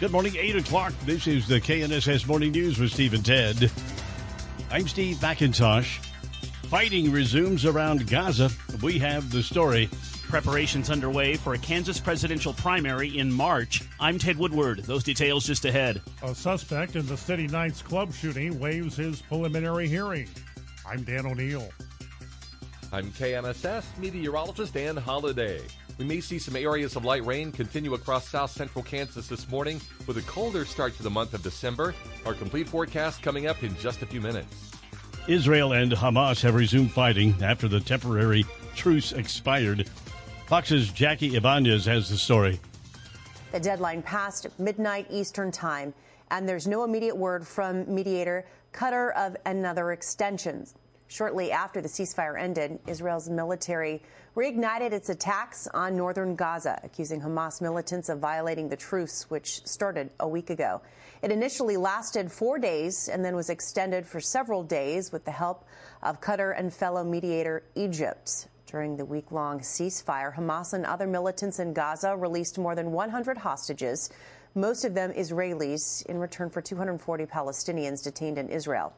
Good morning, 8 o'clock. This is the KNSS Morning News with Steve and Ted. I'm Steve McIntosh. Fighting resumes around Gaza. We have the story. Preparations underway for a Kansas presidential primary in March. I'm Ted Woodward. Those details just ahead. A suspect in the City Nights Club shooting waives his preliminary hearing. I'm Dan O'Neill. I'm KNSS meteorologist Dan Holliday. We may see some areas of light rain continue across south central Kansas this morning with a colder start to the month of December. Our complete forecast coming up in just a few minutes. Israel and Hamas have resumed fighting after the temporary truce expired. Fox's Jackie Ibanez has the story. The deadline passed midnight Eastern time, and there's no immediate word from mediator Qatar of another extension. Shortly after the ceasefire ended, Israel's military reignited its attacks on northern Gaza, accusing Hamas militants of violating the truce, which started a week ago. It initially lasted 4 days and then was extended for several days with the help of Qatar and fellow mediator Egypt. During the week-long ceasefire, Hamas and other militants in Gaza released more than 100 hostages, most of them Israelis, in return for 240 Palestinians detained in Israel.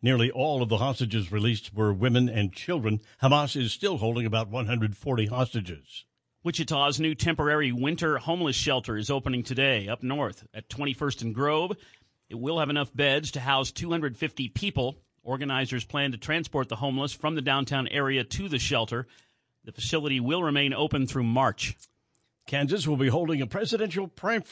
Nearly all of the hostages released were women and children. Hamas is still holding about 140 hostages. Wichita's new temporary winter homeless shelter is opening today up north at 21st and Grove. It will have enough beds to house 250 people. Organizers plan to transport the homeless from the downtown area to the shelter. The facility will remain open through March. Kansas will be holding a presidential preference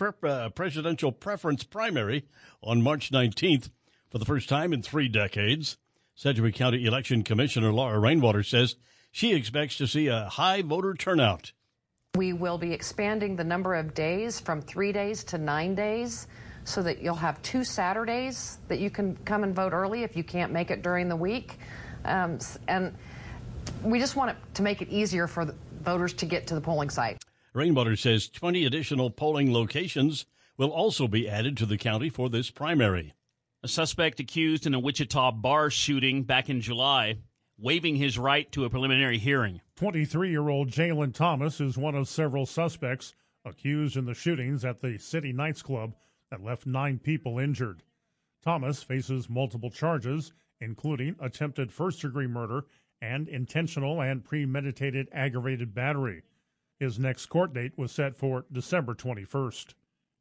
primary on March 19th. For the first time in 3 decades, Sedgwick County Election Commissioner Laura Rainwater says she expects to see a high voter turnout. We will be expanding the number of days from 3 days to 9 days so that you'll have 2 Saturdays that you can come and vote early if you can't make it during the week. And we just want it to make it easier for the voters to get to the polling site. Rainwater says 20 additional polling locations will also be added to the county for this primary. A suspect accused in a Wichita bar shooting back in July, waiving his right to a preliminary hearing. 23-year-old Jalen Thomas is one of several suspects accused in the shootings at the City Nights Club that left 9 people injured. Thomas faces multiple charges, including attempted first-degree murder and intentional and premeditated aggravated battery. His next court date was set for December 21st.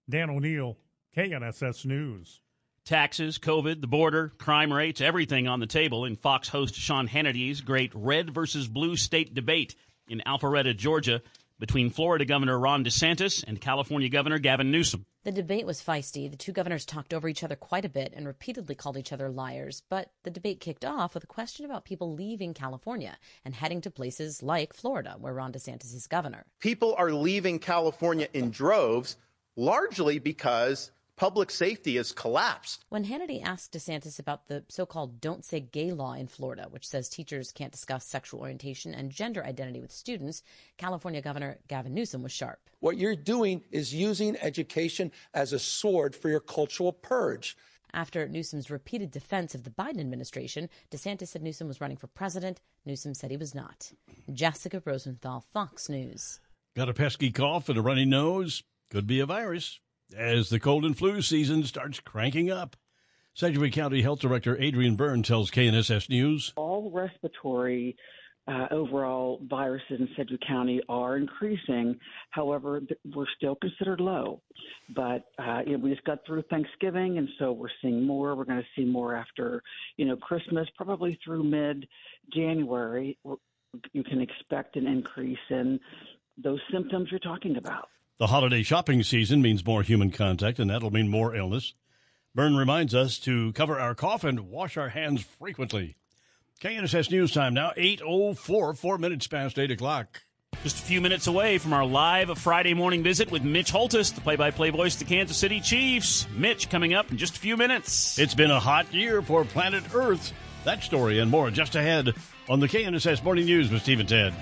Dan O'Neill, KNSS News. Taxes, COVID, the border, crime rates, everything on the table in Fox host Sean Hannity's great red versus blue state debate in Alpharetta, Georgia, between Florida Governor Ron DeSantis and California Governor Gavin Newsom. The debate was feisty. The two governors talked over each other quite a bit and repeatedly called each other liars. But the debate kicked off with a question about people leaving California and heading to places like Florida, where Ron DeSantis is governor. People are leaving California in droves, largely because public safety has collapsed. When Hannity asked DeSantis about the so-called Don't Say Gay law in Florida, which says teachers can't discuss sexual orientation and gender identity with students, California Governor Gavin Newsom was sharp. What you're doing is using education as a sword for your cultural purge. After Newsom's repeated defense of the Biden administration, DeSantis said Newsom was running for president. Newsom said he was not. Jessica Rosenthal, Fox News. Got a pesky cough and a runny nose? Could be a virus. As the cold and flu season starts cranking up, Sedgwick County Health Director Adrian Byrne tells KNSS News. All respiratory overall viruses in Sedgwick County are increasing. However, we're still considered low. But we just got through Thanksgiving, and so we're seeing more. We're going to see more after Christmas, probably through mid-January. You can expect an increase in those symptoms you're talking about. The holiday shopping season means more human contact, and that'll mean more illness. Byrne reminds us to cover our cough and wash our hands frequently. KNSS News Time now, 8:04, 4 minutes past 8 o'clock. Just a few minutes away from our live Friday morning visit with Mitch Holtus, the play-by-play voice of the Kansas City Chiefs. Mitch coming up in just a few minutes. It's been a hot year for planet Earth. That story and more just ahead on the KNSS Morning News with Steve and Ted.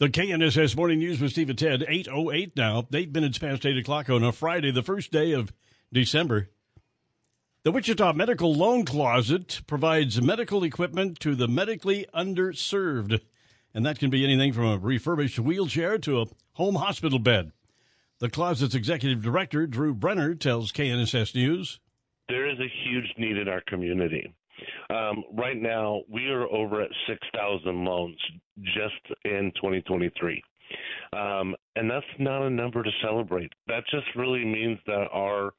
The KNSS Morning News with Steve and Ted, 8:08 now, 8 minutes past 8 o'clock on a Friday, the first day of December. The Wichita Medical Loan Closet provides medical equipment to the medically underserved, and that can be anything from a refurbished wheelchair to a home hospital bed. The closet's executive director, Drew Brenner, tells KNSS News. There is a huge need in our community. Right now, we are over at 6,000 loans just in 2023. And that's not a number to celebrate. That just really means that our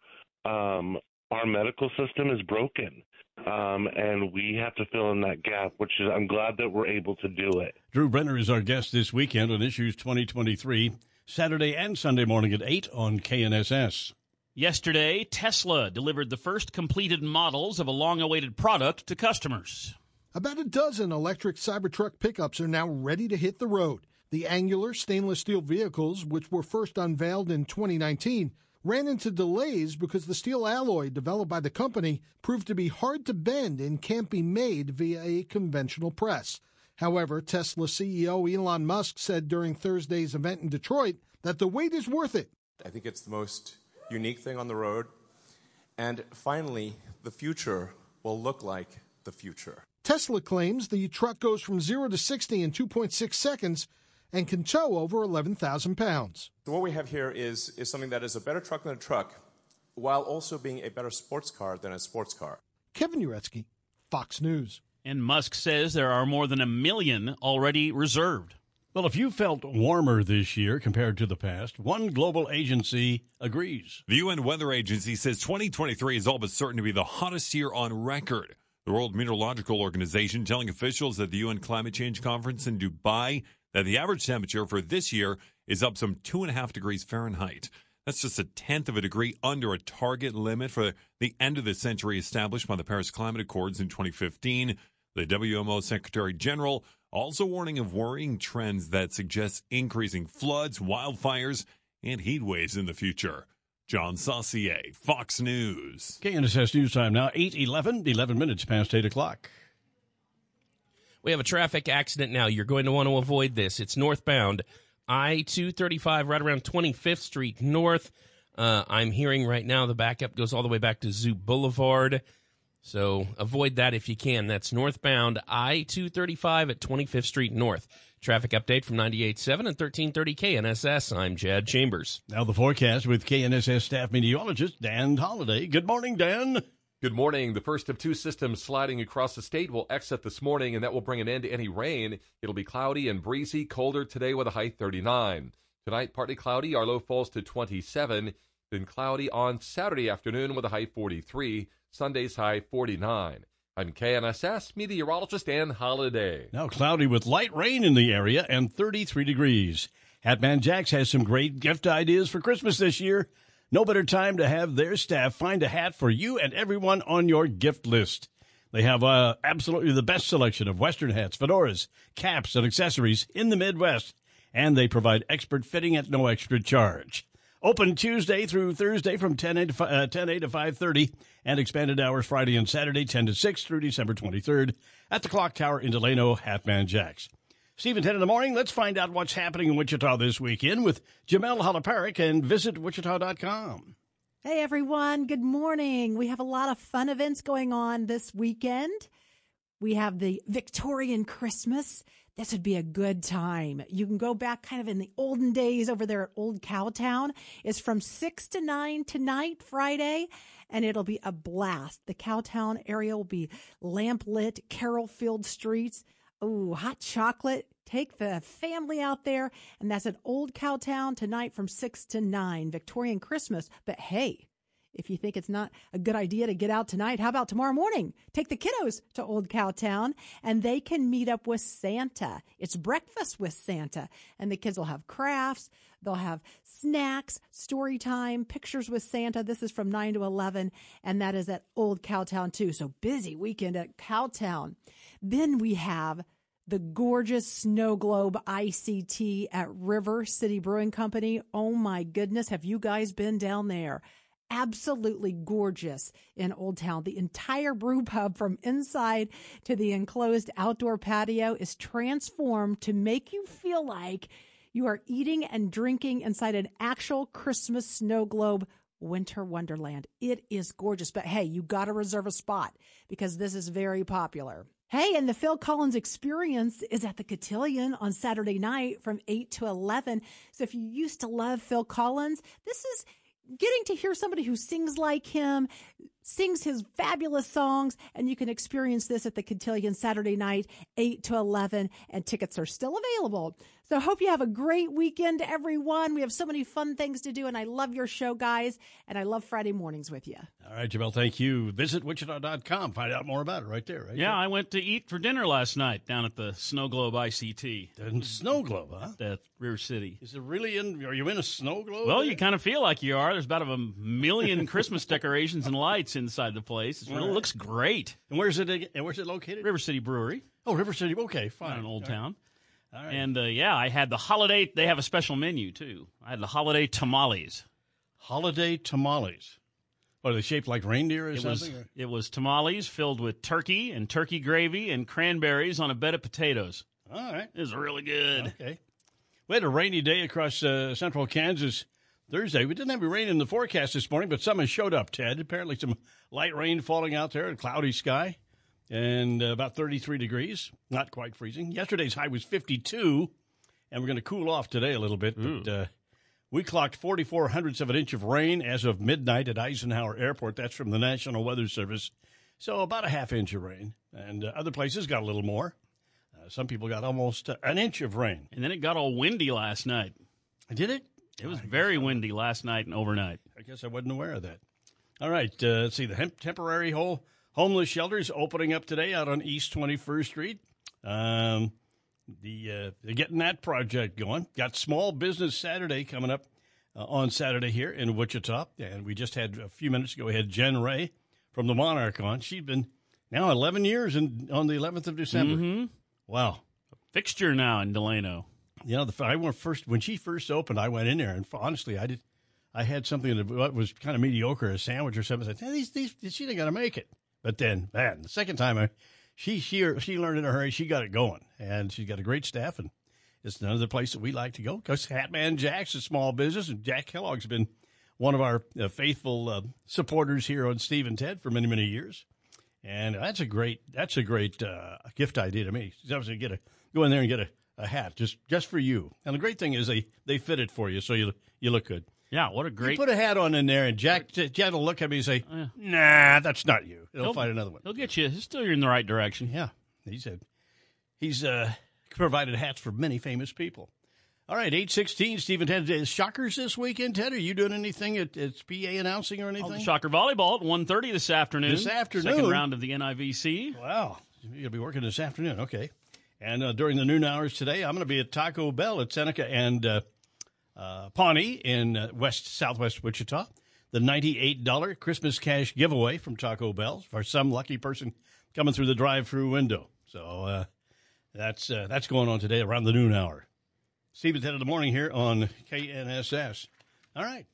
medical system is broken. And we have to fill in that gap, which is I'm glad that we're able to do it. Drew Brenner is our guest this weekend on Issues 2023, Saturday and Sunday morning at 8 on KNSS. Yesterday, Tesla delivered the first completed models of a long-awaited product to customers. About a dozen electric Cybertruck pickups are now ready to hit the road. The angular stainless steel vehicles, which were first unveiled in 2019, ran into delays because the steel alloy developed by the company proved to be hard to bend and can't be made via a conventional press. However, Tesla CEO Elon Musk said during Thursday's event in Detroit that the wait is worth it. I think it's the most unique thing on the road, and finally, the future will look like the future. Tesla claims the truck goes from 0 to 60 in 2.6 seconds and can tow over 11,000 pounds. So what we have here is something that is a better truck than a truck, while also being a better sports car than a sports car. Kevin Uretsky, Fox News. And Musk says there are more than 1 million already reserved. Well, if you felt warmer this year compared to the past, one global agency agrees. The UN Weather Agency says 2023 is all but certain to be the hottest year on record. The World Meteorological Organization telling officials at the UN Climate Change Conference in Dubai that the average temperature for this year is up some 2.5 degrees Fahrenheit. That's just 0.1 degree under a target limit for the end of the century established by the Paris Climate Accords in 2015. The WMO Secretary General also warning of worrying trends that suggest increasing floods, wildfires, and heat waves in the future. John Saucier, Fox News. KNSS News Time now, 8:11, 11 minutes past 8 o'clock. We have a traffic accident now. You're going to want to avoid this. It's northbound, I-235, right around 25th Street North. I'm hearing right now the backup goes all the way back to Zoo Boulevard. So avoid that if you can. That's northbound I-235 at 25th Street North. Traffic update from 98.7 and 1330 KNSS. I'm Jad Chambers. Now the forecast with KNSS staff meteorologist Dan Holliday. Good morning, Dan. Good morning. The first of two systems sliding across the state will exit this morning, and that will bring an end to any rain. It'll be cloudy and breezy, colder today with a high 39. Tonight, partly cloudy. Our low falls to 27. Then cloudy on Saturday afternoon with a high 43. Sunday's high 49. I'm KNSS meteorologist Dan Holliday. Now cloudy with light rain in the area and 33 degrees. Hatman Jack's has some great gift ideas for Christmas this year. No better time to have their staff find a hat for you and everyone on your gift list. They have absolutely the best selection of Western hats, fedoras, caps, and accessories in the Midwest. And they provide expert fitting at no extra charge. Open Tuesday through Thursday from 10 a.m. to 5:30 and expanded hours Friday and Saturday 10 to 6 through December 23rd at the Clock Tower in Delano, Hatman Jack's. Steve and 10 in the morning, let's find out what's happening in Wichita this weekend with Jamel Halaparik and visitwichita.com. Hey, everyone. Good morning. We have a lot of fun events going on this weekend. We have the Victorian Christmas. This would be a good time. You can go back kind of in the olden days over there at Old Cowtown. It's from 6 to 9 tonight, Friday, and it'll be a blast. The Cowtown area will be lamp-lit, carol-filled streets. Ooh, hot chocolate. Take the family out there, and that's at Old Cowtown tonight from 6 to 9, Victorian Christmas. But hey, if you think it's not a good idea to get out tonight, how about tomorrow morning? Take the kiddos to Old Cowtown, and they can meet up with Santa. It's breakfast with Santa, and the kids will have crafts. They'll have snacks, story time, pictures with Santa. This is from 9 to 11, and that is at Old Cowtown, too. So busy weekend at Cowtown. Then we have the gorgeous Snow Globe ICT at River City Brewing Company. Oh, my goodness. Have you guys been down there? Absolutely gorgeous in Old Town. The entire brew pub from inside to the enclosed outdoor patio is transformed to make you feel like you are eating and drinking inside an actual Christmas Snow Globe winter wonderland. It is gorgeous, but hey, you got to reserve a spot because this is very popular. Hey, and the Phil Collins Experience is at the Cotillion on Saturday night from 8 to 11. So if you used to love Phil Collins, this is getting to hear somebody who sings like him, sings his fabulous songs, and you can experience this at the Cotillion Saturday night, 8 to 11, and tickets are still available. So hope you have a great weekend, everyone. We have so many fun things to do, and I love your show, guys, and I love Friday mornings with you. All right, Jamel, thank you. Visit Wichita.com. Find out more about it right there. Right yeah, there. I went to eat for dinner last night down at the Snow Globe ICT. The Snow Globe, huh? At River City. Is it really in? Are you in a snow globe? Well, there? You kind of feel like you are. There's about a million Christmas decorations and lights inside the place. It really looks great. And where's it located? River City Brewery. Oh, River City. Okay, fine. Down in Old Town. All right. And, I had the holiday. They have a special menu, too. I had the holiday tamales. Holiday tamales. Are they shaped like reindeer or something? It was tamales filled with turkey and turkey gravy and cranberries on a bed of potatoes. All right. It was really good. Okay. We had a rainy day across central Kansas Thursday. We didn't have any rain in the forecast this morning, but some has showed up, Ted. Apparently some light rain falling out there and cloudy sky. And about 33 degrees, not quite freezing. Yesterday's high was 52, and we're going to cool off today a little bit. But we clocked 44 hundredths of an inch of rain as of midnight at Eisenhower Airport. That's from the National Weather Service. So about a half inch of rain. And other places got a little more. Some people got almost an inch of rain. And then it got all windy last night. Did it? It was very windy last night and overnight. I guess I wasn't aware of that. All right. Let's see. The temporary hole. Homeless shelters opening up today out on East 21st Street. They're getting that project going. Got Small Business Saturday coming up on Saturday here in Wichita. And we just had a few minutes ago, we had Jen Ray from the Monarch on. She'd been now 11 years on the 11th of December. Mm-hmm. Wow. A fixture now in Delano. You know, when she first opened, I went in there, and honestly, I had something that was kind of mediocre, a sandwich or something. I said, she ain't got to make it. But then, man, the second time, she learned in a hurry. She got it going, and she's got a great staff, and it's another place that we like to go because Hatman Jack's a small business, and Jack Kellogg's been one of our faithful supporters here on Steve and Ted for many, many years, and that's a great gift idea to me. I was gonna go in there and get a hat just for you. And the great thing is they fit it for you, so you look good. Yeah, what a great... You put a hat on in there, and Jack will look at me and say, nah, that's not you. He'll find another one. He'll get you. Still, you're in the right direction. Yeah. He said he's provided hats for many famous people. All right, 8:16, Steve and Ted. Shockers this weekend, Ted? Are you doing anything at PA announcing or anything? Shocker volleyball at 1:30 this afternoon. This afternoon? Second round of the NIVC. Wow. You're going to be working this afternoon. Okay. And during the noon hours today, I'm going to be at Taco Bell at Seneca and... Pawnee in southwest Wichita. The $98 Christmas cash giveaway from Taco Bell for some lucky person coming through the drive-thru window. So that's going on today around the noon hour. Steve and Ted in the morning here on KNSS. All right.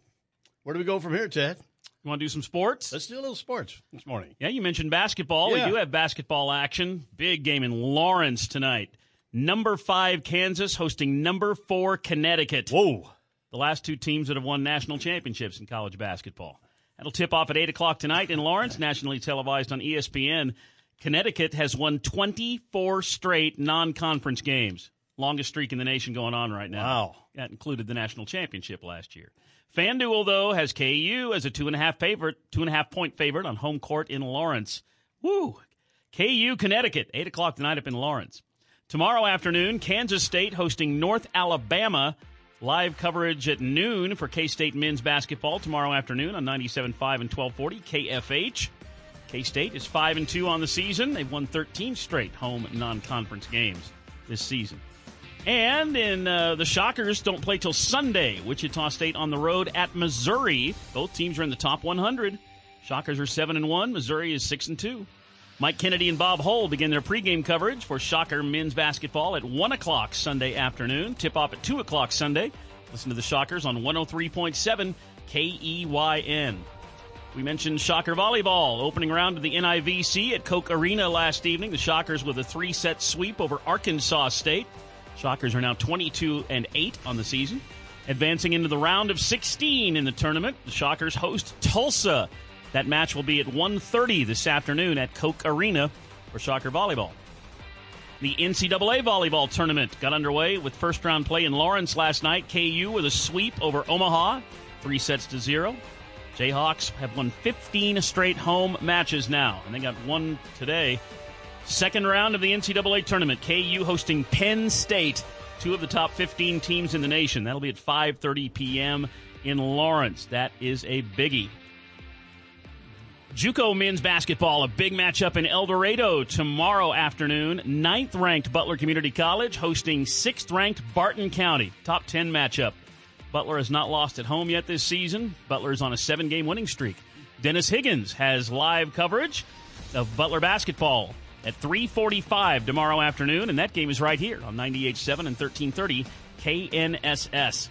Where do we go from here, Ted? You want to do some sports? Let's do a little sports this morning. Yeah, you mentioned basketball. Yeah. We do have basketball action. Big game in Lawrence tonight. Number 5, Kansas, hosting number 4, Connecticut. Whoa. The last two teams that have won national championships in college basketball. That'll tip off at 8 o'clock tonight in Lawrence, nationally televised on ESPN. Connecticut has won 24 straight non-conference games. Longest streak in the nation going on right now. Wow. That included the national championship last year. FanDuel, though, has KU as a 2.5-point favorite on home court in Lawrence. Woo! KU, Connecticut, 8 o'clock tonight up in Lawrence. Tomorrow afternoon, Kansas State hosting North Alabama. Live coverage at noon for K-State men's basketball tomorrow afternoon on 97.5 and 1240 KFH. K-State is 5-2 on the season. They've won 13 straight home non-conference games this season. And in the Shockers don't play till Sunday. Wichita State on the road at Missouri. Both teams are in the top 100. Shockers are 7-1. Missouri is 6-2. Mike Kennedy and Bob Hull begin their pregame coverage for Shocker men's basketball at 1 o'clock Sunday afternoon. Tip-off at 2 o'clock Sunday. Listen to the Shockers on 103.7 KEYN. We mentioned Shocker volleyball opening round of the NIVC at Coke Arena last evening. The Shockers with a 3-set sweep over Arkansas State. Shockers are now 22-8 on the season. Advancing into the round of 16 in the tournament, the Shockers host Tulsa. That match will be at 1:30 this afternoon at Coke Arena for Shocker volleyball. The NCAA volleyball tournament got underway with first-round play in Lawrence last night. KU with a sweep over Omaha, 3-0. Jayhawks have won 15 straight home matches now, and they got one today. Second round of the NCAA tournament, KU hosting Penn State, two of the top 15 teams in the nation. That'll be at 5:30 p.m. in Lawrence. That is a biggie. JUCO men's basketball, a big matchup in El Dorado tomorrow afternoon. 9th-ranked Butler Community College hosting 6th-ranked Barton County. Top 10 matchup. Butler has not lost at home yet this season. Butler is on a 7-game winning streak. Dennis Higgins has live coverage of Butler basketball at 3:45 tomorrow afternoon, and that game is right here on 98.7 and 1330 KNSS.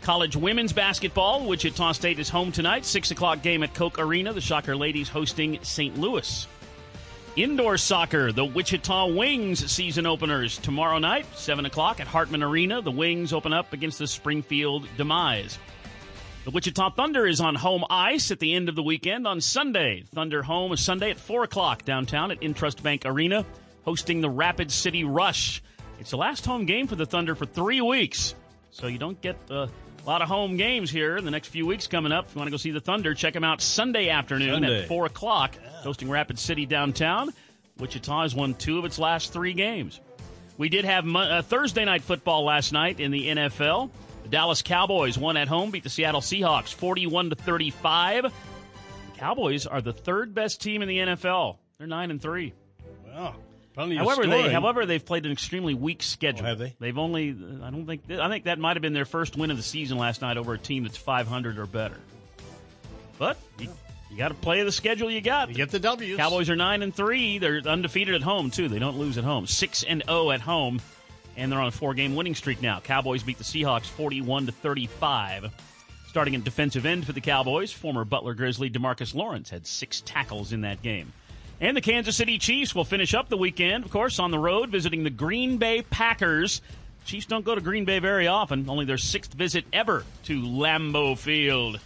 College women's basketball, Wichita State is home tonight. 6 o'clock game at Coke Arena. The Shocker ladies hosting St. Louis. Indoor soccer, the Wichita Wings season openers tomorrow night, 7 o'clock at Hartman Arena. The Wings open up against the Springfield Demise. The Wichita Thunder is on home ice at the end of the weekend on Sunday. Thunder home is Sunday at 4 o'clock downtown at Intrust Bank Arena, hosting the Rapid City Rush. It's the last home game for the Thunder for 3 weeks, so you don't get a lot of home games here in the next few weeks coming up. If you want to go see the Thunder, check them out Sunday afternoon at 4 o'clock, hosting Rapid City downtown. Wichita has won 2 of its last 3 games. We did have Thursday night football last night in the NFL. The Dallas Cowboys won at home, beat the Seattle Seahawks 41-35. The Cowboys are the third best team in the NFL. They're 9-3. Wow. However, they've played an extremely weak schedule. Oh, have they? They've only, I think that might have been their first win of the season last night over a team that's 500 or better. But you got to play the schedule you got. You get the W's. Cowboys are 9-3. They're undefeated at home too. They don't lose at home. 6-0 at home, and they're on a 4-game winning streak now. Cowboys beat the Seahawks 41-35. Starting at defensive end for the Cowboys, former Butler Grizzly DeMarcus Lawrence had 6 tackles in that game. And the Kansas City Chiefs will finish up the weekend, of course, on the road, visiting the Green Bay Packers. Chiefs don't go to Green Bay very often, only their 6th visit ever to Lambeau Field.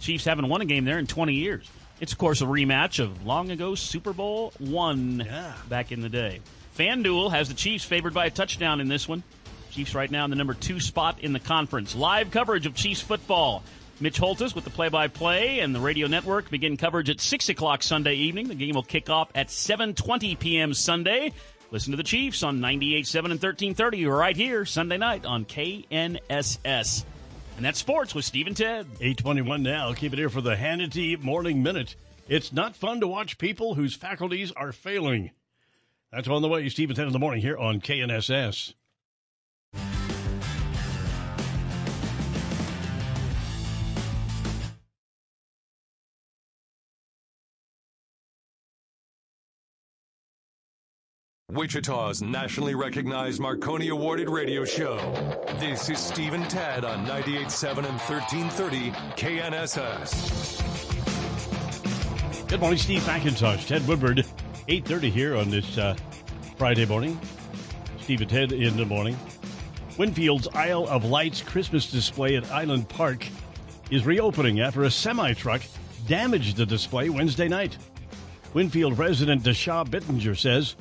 Chiefs haven't won a game there in 20 years. It's, of course, a rematch of long ago Super Bowl I back in the day. FanDuel has the Chiefs favored by a touchdown in this one. Chiefs right now in the number 2 spot in the conference. Live coverage of Chiefs football. Mitch Holtus with the play-by-play and the radio network begin coverage at 6 o'clock Sunday evening. The game will kick off at 7:20 p.m. Sunday. Listen to the Chiefs on 98.7 and 1330 right here Sunday night on KNSS. And that's sports with Steve and Ted. 8:21 now. Keep it here for the Hannity Morning Minute. It's not fun to watch people whose faculties are failing. That's on the way. Steve and Ted in the morning here on KNSS. Wichita's nationally recognized Marconi-awarded radio show. This is Steve and Tad on 98.7 and 1330 KNSS. Good morning, Steve McIntosh, Ted Woodward, 8:30 here on this Friday morning. Steve and Ted in the morning. Winfield's Isle of Lights Christmas display at Island Park is reopening after a semi-truck damaged the display Wednesday night. Winfield resident Deshaw Bittinger says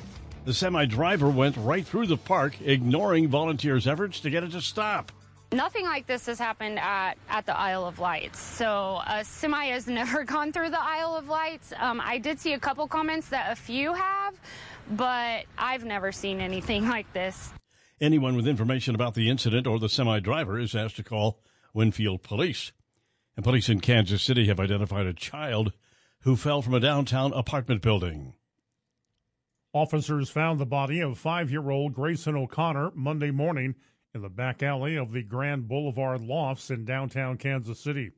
the semi-driver went right through the park, ignoring volunteers' efforts to get it to stop. Nothing like this has happened at the Isle of Lights. So a semi has never gone through the Isle of Lights. I did see a couple comments that a few have, but I've never seen anything like this. Anyone with information about the incident or the semi-driver is asked to call Winfield Police. And police in Kansas City have identified a child who fell from a downtown apartment building. Officers found the body of 5-year-old Grayson O'Connor Monday morning in the back alley of the Grand Boulevard Lofts in downtown Kansas City.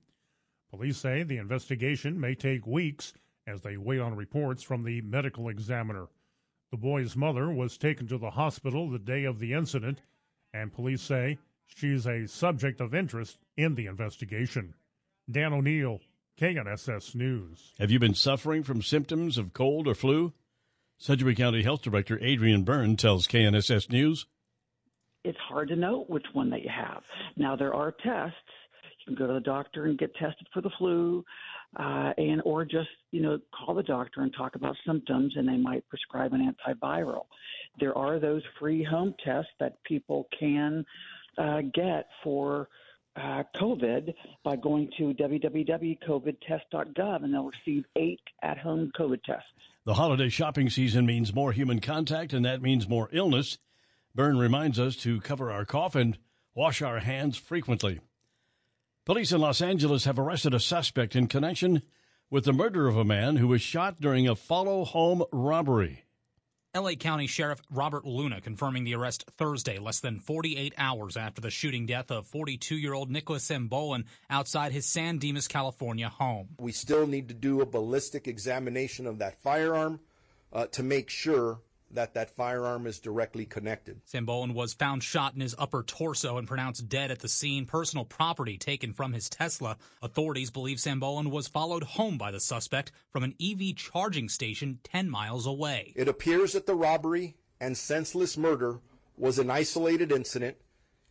Police say the investigation may take weeks as they wait on reports from the medical examiner. The boy's mother was taken to the hospital the day of the incident, and police say she's a subject of interest in the investigation. Dan O'Neill, KNSS News. Have you been suffering from symptoms of cold or flu? Sedgwick County Health Director Adrian Byrne tells KNSS News. It's hard to know which one that you have. Now, there are tests. You can go to the doctor and get tested for the flu, and or just, call the doctor and talk about symptoms, and they might prescribe an antiviral. There are those free home tests that people can get for COVID by going to www.covidtest.gov, and they'll receive 8 at-home COVID tests. The holiday shopping season means more human contact, and that means more illness. Byrne reminds us to cover our cough and wash our hands frequently. Police in Los Angeles have arrested a suspect in connection with the murder of a man who was shot during a follow-home robbery. L.A. County Sheriff Robert Luna confirming the arrest Thursday, less than 48 hours after the shooting death of 42-year-old Nicholas M. Bolin outside his San Dimas, California home. We still need to do a ballistic examination of that firearm to make sure that firearm is directly connected. Bolin was found shot in his upper torso and pronounced dead at the scene. Personal property taken from his Tesla. Authorities believe Bolin was followed home by the suspect from an EV charging station 10 miles away. It appears that the robbery and senseless murder was an isolated incident,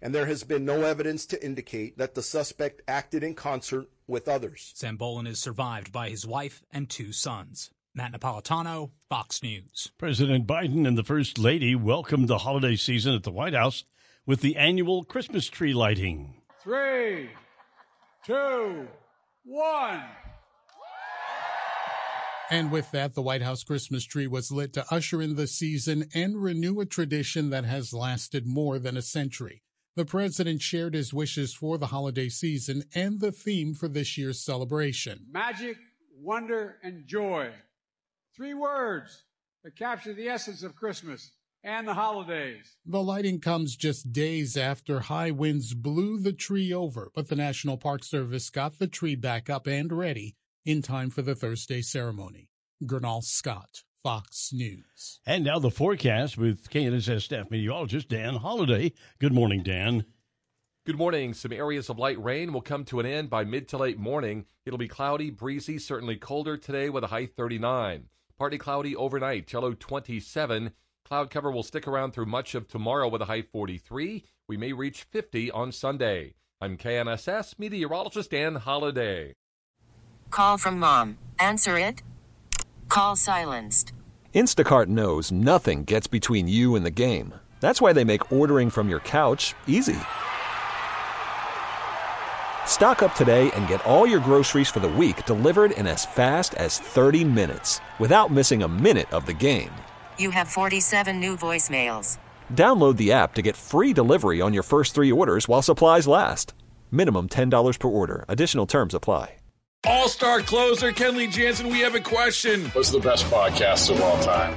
and there has been no evidence to indicate that the suspect acted in concert with others. Bolin is survived by his wife and 2 sons. Matt Napolitano, Fox News. President Biden and the First Lady welcomed the holiday season at the White House with the annual Christmas tree lighting. 3, 2, 1. And with that, the White House Christmas tree was lit to usher in the season and renew a tradition that has lasted more than a century. The president shared his wishes for the holiday season and the theme for this year's celebration. Magic, wonder, and joy. 3 words that capture the essence of Christmas and the holidays. The lighting comes just days after high winds blew the tree over, but the National Park Service got the tree back up and ready in time for the Thursday ceremony. Gernal Scott, Fox News. And now the forecast with KNSS staff meteorologist Dan Holliday. Good morning, Dan. Good morning. Some areas of light rain will come to an end by mid to late morning. It'll be cloudy, breezy, certainly colder today with a high 39. Partly cloudy overnight, low 27. Cloud cover will stick around through much of tomorrow with a high 43. We may reach 50 on Sunday. I'm KNSS meteorologist Dan Holliday. Call from mom. Answer it. Call silenced. Instacart knows nothing gets between you and the game. That's why they make ordering from your couch easy. Stock up today and get all your groceries for the week delivered in as fast as 30 minutes without missing a minute of the game. You have 47 new voicemails. Download the app to get free delivery on your first 3 orders while supplies last. Minimum $10 per order. Additional terms apply. All-star closer Kenley Jansen, we have a question. What's the best podcast of all time?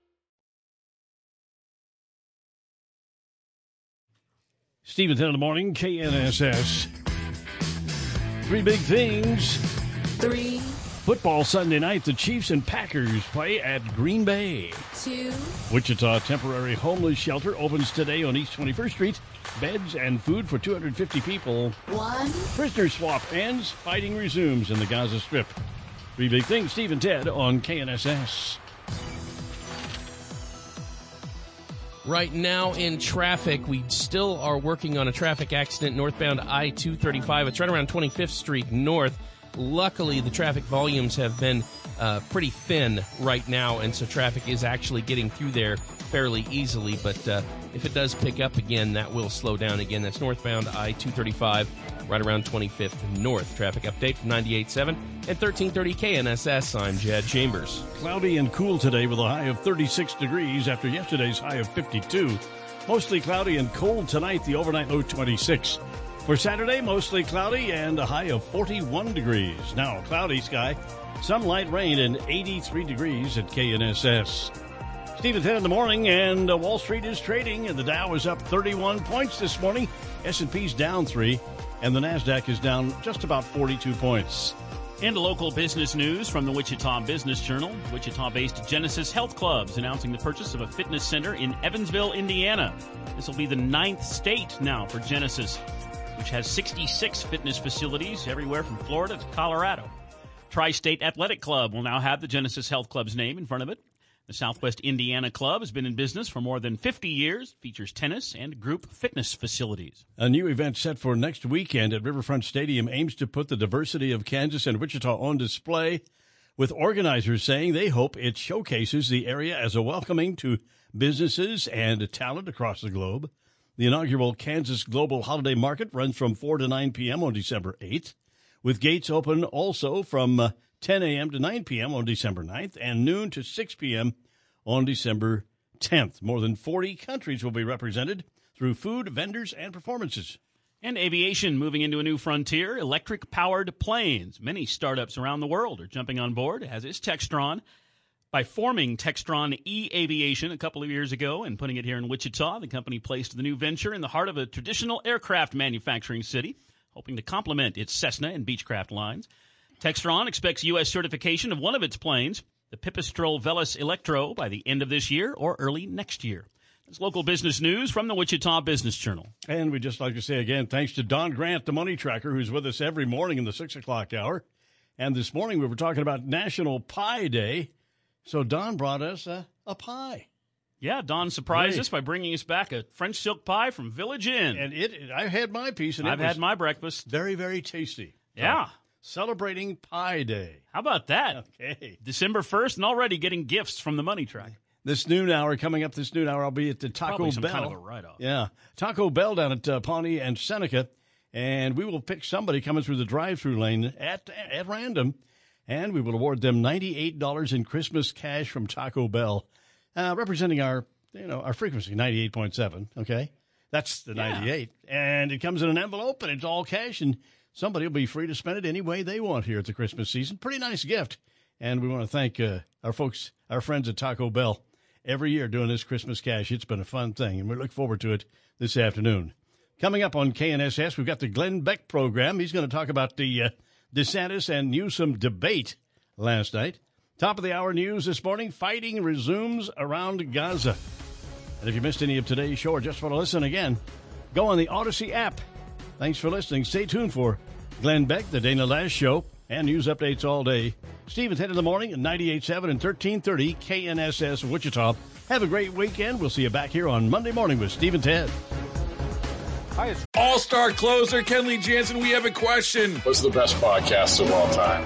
Stephen 10 in the morning, KNSS. 3 big things. 3 Football Sunday night, the Chiefs and Packers play at Green Bay. Wichita Temporary Homeless Shelter opens today on East 21st Street. Beds and food for 250 people. Prisoner swap ends. Fighting resumes in the Gaza Strip. Three big things, Steve and Ted on KNSS. Right now in traffic, we still are working on a traffic accident northbound I-235. It's right around 25th Street North. Luckily, the traffic volumes have been pretty thin right now, and so traffic is actually getting through there fairly easily. But if it does pick up again, that will slow down again. That's northbound I-235, right around 25th North. Traffic update from 98.7 and 1330 KNSS. I'm Jad Chambers. Cloudy and cool today with a high of 36 degrees after yesterday's high of 52. Mostly cloudy and cold tonight, the overnight low 26. For Saturday, mostly cloudy and a high of 41 degrees. Now, cloudy sky, some light rain, and 83 degrees at KNSS. Steve at 10 in the morning, and Wall Street is trading, and the Dow is up 31 points this morning. S&P's down 3, and the NASDAQ is down just about 42 points. Into local business news from the Wichita Business Journal. Wichita-based Genesis Health Club's announcing the purchase of a fitness center in Evansville, Indiana. This will be the 9th state now for Genesis, which has 66 fitness facilities everywhere from Florida to Colorado. Tri-State Athletic Club will now have the Genesis Health Club's name in front of it. The Southwest Indiana Club has been in business for more than 50 years, features tennis and group fitness facilities. A new event set for next weekend at Riverfront Stadium aims to put the diversity of Kansas and Wichita on display, with organizers saying they hope it showcases the area as a welcoming to businesses and talent across the globe. The inaugural Kansas Global Holiday Market runs from 4 to 9 p.m. on December 8th, with gates open also from 10 a.m. to 9 p.m. on December 9th and noon to 6 p.m. on December 10th. More than 40 countries will be represented through food, vendors, and performances. And aviation moving into a new frontier, electric-powered planes. Many startups around the world are jumping on board, as is Textron. By forming Textron e-Aviation a couple of years ago and putting it here in Wichita, the company placed the new venture in the heart of a traditional aircraft manufacturing city, hoping to complement its Cessna and Beechcraft lines. Textron expects U.S. certification of one of its planes, the Pipistrel Velis Electro, by the end of this year or early next year. That's local business news from the Wichita Business Journal. And we'd just like to say again, thanks to Don Grant, the money tracker, who's with us every morning in the 6 o'clock hour. And this morning we were talking about National Pie Day. So Don brought us a pie. Yeah, Don surprised us by bringing us back a French silk pie from Village Inn. And I had my piece, and I've had my breakfast. Very, very tasty. Yeah. Celebrating Pie Day. How about that? Okay. December 1st and already getting gifts from the money track. This noon hour, coming up this noon hour, I'll be at the Taco Bell. Probably some kind of a write-off. Yeah. Taco Bell down at Pawnee and Seneca, and we will pick somebody coming through the drive-thru lane at random. And we will award them $98 in Christmas cash from Taco Bell, representing our frequency, 98.7. Okay, that's the 98, and it comes in an envelope, and it's all cash, and somebody will be free to spend it any way they want here at the Christmas season. Pretty nice gift, and we want to thank our friends at Taco Bell, every year doing this Christmas cash. It's been a fun thing, and we look forward to it this afternoon. Coming up on KNSS, we've got the Glenn Beck program. He's going to talk about the DeSantis and Newsom debate last night. Top of the hour news this morning, fighting resumes around Gaza. And if you missed any of today's show or just want to listen again, go on the Odyssey app. Thanks for listening. Stay tuned for Glenn Beck, the Dana Lash Show, and news updates all day. Steve at 10 in the morning at 98.7 and 1330 KNSS Wichita. Have a great weekend. We'll see you back here on Monday morning with Steve and Ted. All-star closer Kenley Jansen, we have a question. What's the best podcast of all time?